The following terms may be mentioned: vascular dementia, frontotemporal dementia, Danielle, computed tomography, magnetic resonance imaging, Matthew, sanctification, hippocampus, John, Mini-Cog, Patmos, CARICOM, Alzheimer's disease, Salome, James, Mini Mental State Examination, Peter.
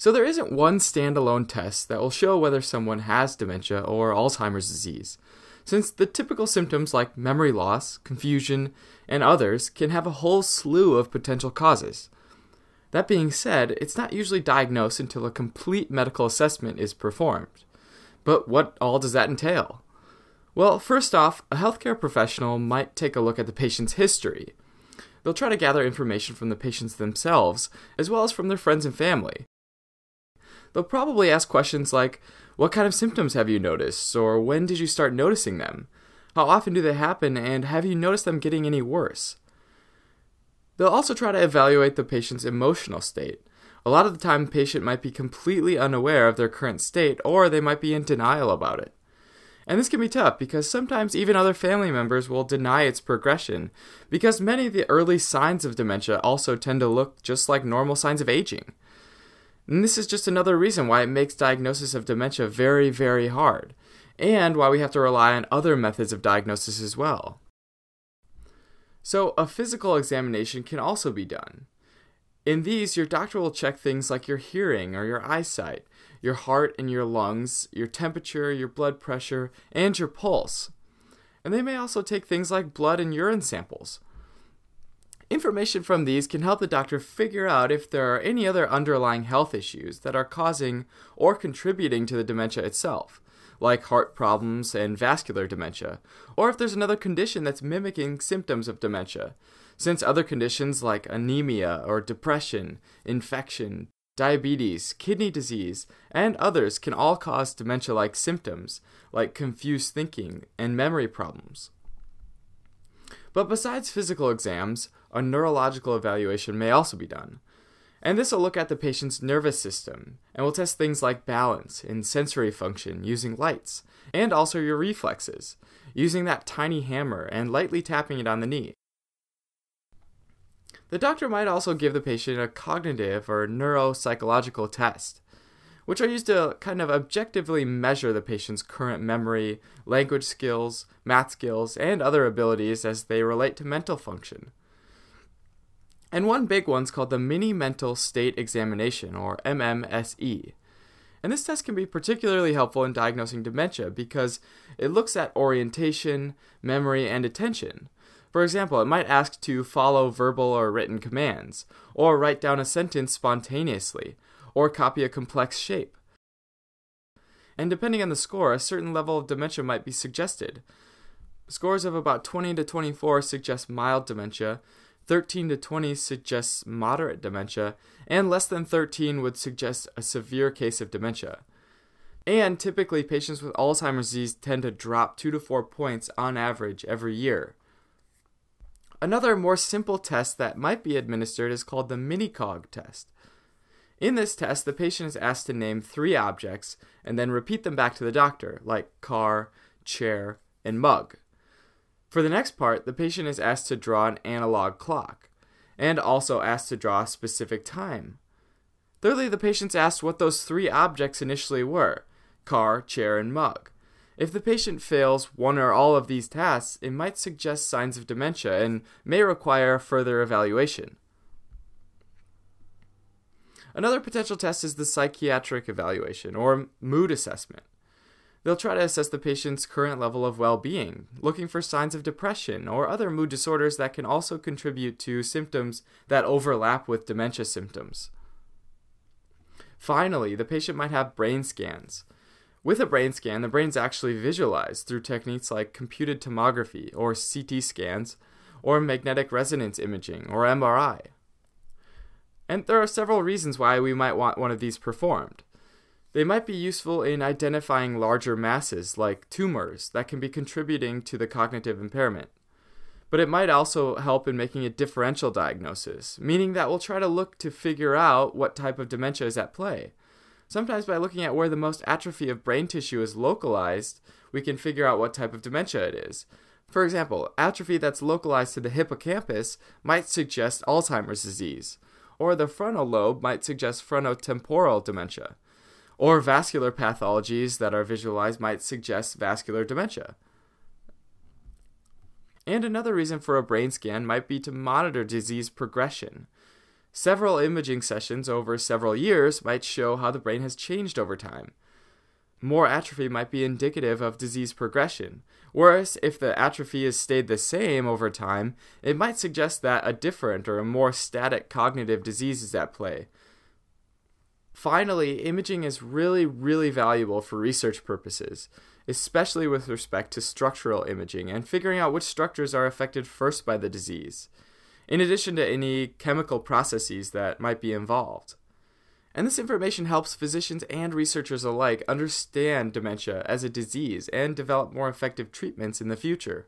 So there isn't one standalone test that will show whether someone has dementia or Alzheimer's disease, since the typical symptoms like memory loss, confusion, and others can have a whole slew of potential causes. That being said, it's not usually diagnosed until a complete medical assessment is performed. But what all does that entail? Well, first off, a healthcare professional might take a look at the patient's history. They'll try to gather information from the patients themselves, as well as from their friends and family. They'll probably ask questions like, what kind of symptoms have you noticed, or when did you start noticing them? How often do they happen, and have you noticed them getting any worse? They'll also try to evaluate the patient's emotional state. A lot of the time, the patient might be completely unaware of their current state, or they might be in denial about it. And this can be tough because sometimes even other family members will deny its progression, because many of the early signs of dementia also tend to look just like normal signs of aging. And this is just another reason why it makes diagnosis of dementia very, very hard, and why we have to rely on other methods of diagnosis as well. So a physical examination can also be done. In these, your doctor will check things like your hearing or your eyesight, your heart and your lungs, your temperature, your blood pressure, and your pulse. And they may also take things like blood and urine samples. Information from these can help the doctor figure out if there are any other underlying health issues that are causing or contributing to the dementia itself, like heart problems and vascular dementia, or if there's another condition that's mimicking symptoms of dementia, since other conditions like anemia or depression, infection, diabetes, kidney disease, and others can all cause dementia-like symptoms, like confused thinking and memory problems. But besides physical exams, a neurological evaluation may also be done. And this will look at the patient's nervous system, and will test things like balance and sensory function using lights, and also your reflexes, using that tiny hammer and lightly tapping it on the knee. The doctor might also give the patient a cognitive or neuropsychological test, which are used to kind of objectively measure the patient's current memory, language skills, math skills, and other abilities as they relate to mental function. And one big one's called the Mini Mental State Examination, or MMSE. And this test can be particularly helpful in diagnosing dementia because it looks at orientation, memory, and attention. For example, it might ask to follow verbal or written commands, or write down a sentence spontaneously, or copy a complex shape. And depending on the score, a certain level of dementia might be suggested. Scores of about 20 to 24 suggest mild dementia, 13 to 20 suggests moderate dementia, and less than 13 would suggest a severe case of dementia. And typically, patients with Alzheimer's disease tend to drop 2 to 4 points on average every year. Another more simple test that might be administered is called the Mini-Cog test. In this test, the patient is asked to name 3 objects and then repeat them back to the doctor, like car, chair, and mug. For the next part, the patient is asked to draw an analog clock, and also asked to draw a specific time. Thirdly, the patient's asked what those 3 objects initially were: car, chair, and mug. If the patient fails one or all of these tasks, it might suggest signs of dementia and may require further evaluation. Another potential test is the psychiatric evaluation, or mood assessment. They'll try to assess the patient's current level of well-being, looking for signs of depression or other mood disorders that can also contribute to symptoms that overlap with dementia symptoms. Finally, the patient might have brain scans. With a brain scan, the brain's actually visualized through techniques like computed tomography, or CT scans, or magnetic resonance imaging, or MRI. And there are several reasons why we might want one of these performed. They might be useful in identifying larger masses, like tumors, that can be contributing to the cognitive impairment. But it might also help in making a differential diagnosis, meaning that we'll try to look to figure out what type of dementia is at play. Sometimes by looking at where the most atrophy of brain tissue is localized, we can figure out what type of dementia it is. For example, atrophy that's localized to the hippocampus might suggest Alzheimer's disease, or the frontal lobe might suggest frontotemporal dementia. Or vascular pathologies that are visualized might suggest vascular dementia. And another reason for a brain scan might be to monitor disease progression. Several imaging sessions over several years might show how the brain has changed over time. More atrophy might be indicative of disease progression. Whereas, if the atrophy has stayed the same over time, it might suggest that a different or a more static cognitive disease is at play. Finally, imaging is really valuable for research purposes, especially with respect to structural imaging and figuring out which structures are affected first by the disease, in addition to any chemical processes that might be involved. And this information helps physicians and researchers alike understand dementia as a disease and develop more effective treatments in the future.